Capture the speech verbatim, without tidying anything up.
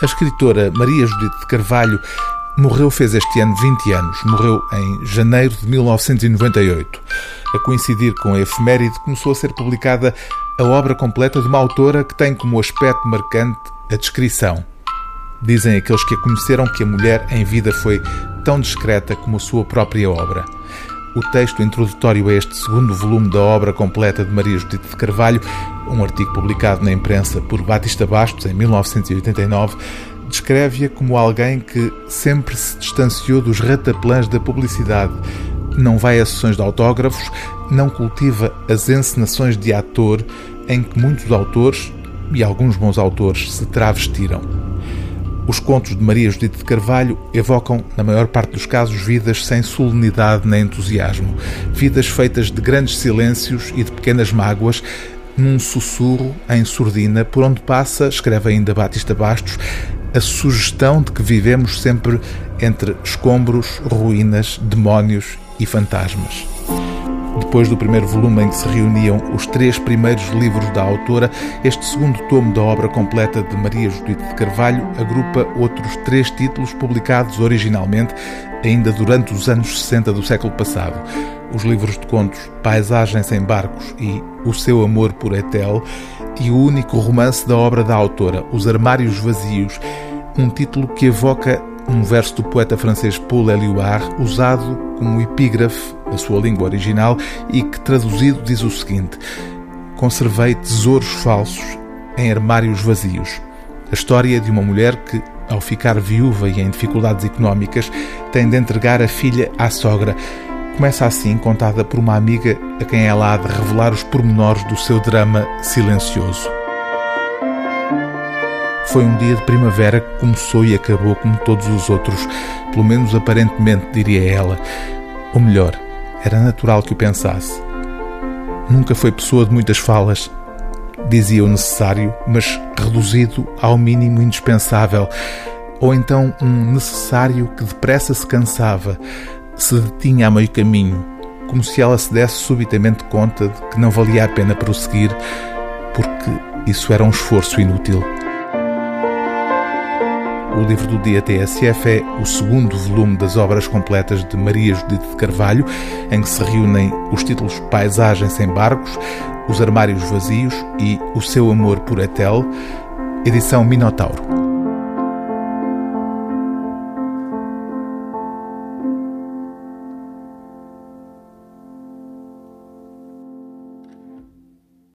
A escritora Maria Judite de Carvalho morreu, fez este ano vinte anos. Morreu em janeiro de mil novecentos e noventa e oito. A coincidir com a efeméride, começou a ser publicada a obra completa de uma autora que tem como aspecto marcante a descrição. Dizem aqueles que a conheceram que a mulher em vida foi tão discreta como a sua própria obra. O texto introdutório a este segundo volume da obra completa de Maria Judite de Carvalho, um artigo publicado na imprensa por Batista Bastos em mil novecentos e oitenta e nove, descreve-a como alguém que sempre se distanciou dos rataplãs da publicidade. Não vai a sessões de autógrafos, não cultiva as encenações de ator em que muitos autores, e alguns bons autores, se travestiram. Os contos de Maria Judite de Carvalho evocam, na maior parte dos casos, vidas sem solenidade nem entusiasmo. Vidas feitas de grandes silêncios e de pequenas mágoas, num sussurro em surdina, por onde passa, escreve ainda Batista Bastos, a sugestão de que vivemos sempre entre escombros, ruínas, demónios e fantasmas. Depois do primeiro volume em que se reuniam os três primeiros livros da autora, este segundo tomo da obra completa de Maria Judite de Carvalho agrupa outros três títulos publicados originalmente ainda durante os anos sessenta do século passado. Os livros de contos Paisagem Sem Barcos e O Seu Amor por Etel e o único romance da obra da autora, Os Armários Vazios, um título que evoca um verso do poeta francês Paul Éluard, usado como epígrafe na sua língua original e que, traduzido, diz o seguinte: "Conservei tesouros falsos em armários vazios". A história de uma mulher que, ao ficar viúva e em dificuldades económicas, tem de entregar a filha à sogra. Começa assim, contada por uma amiga a quem ela há de revelar os pormenores do seu drama silencioso. Foi um dia de primavera que começou e acabou como todos os outros, pelo menos aparentemente, diria ela. Ou melhor, era natural que o pensasse. Nunca foi pessoa de muitas falas, dizia o necessário, mas reduzido ao mínimo indispensável, ou então um necessário que depressa se cansava, se detinha a meio caminho, como se ela se desse subitamente conta de que não valia a pena prosseguir, porque isso era um esforço inútil. O livro do dia T S F é o segundo volume das obras completas de Maria Judite de Carvalho, em que se reúnem os títulos Paisagem Sem Barcos, Os Armários Vazios e O Seu Amor por Etel, edição Minotauro.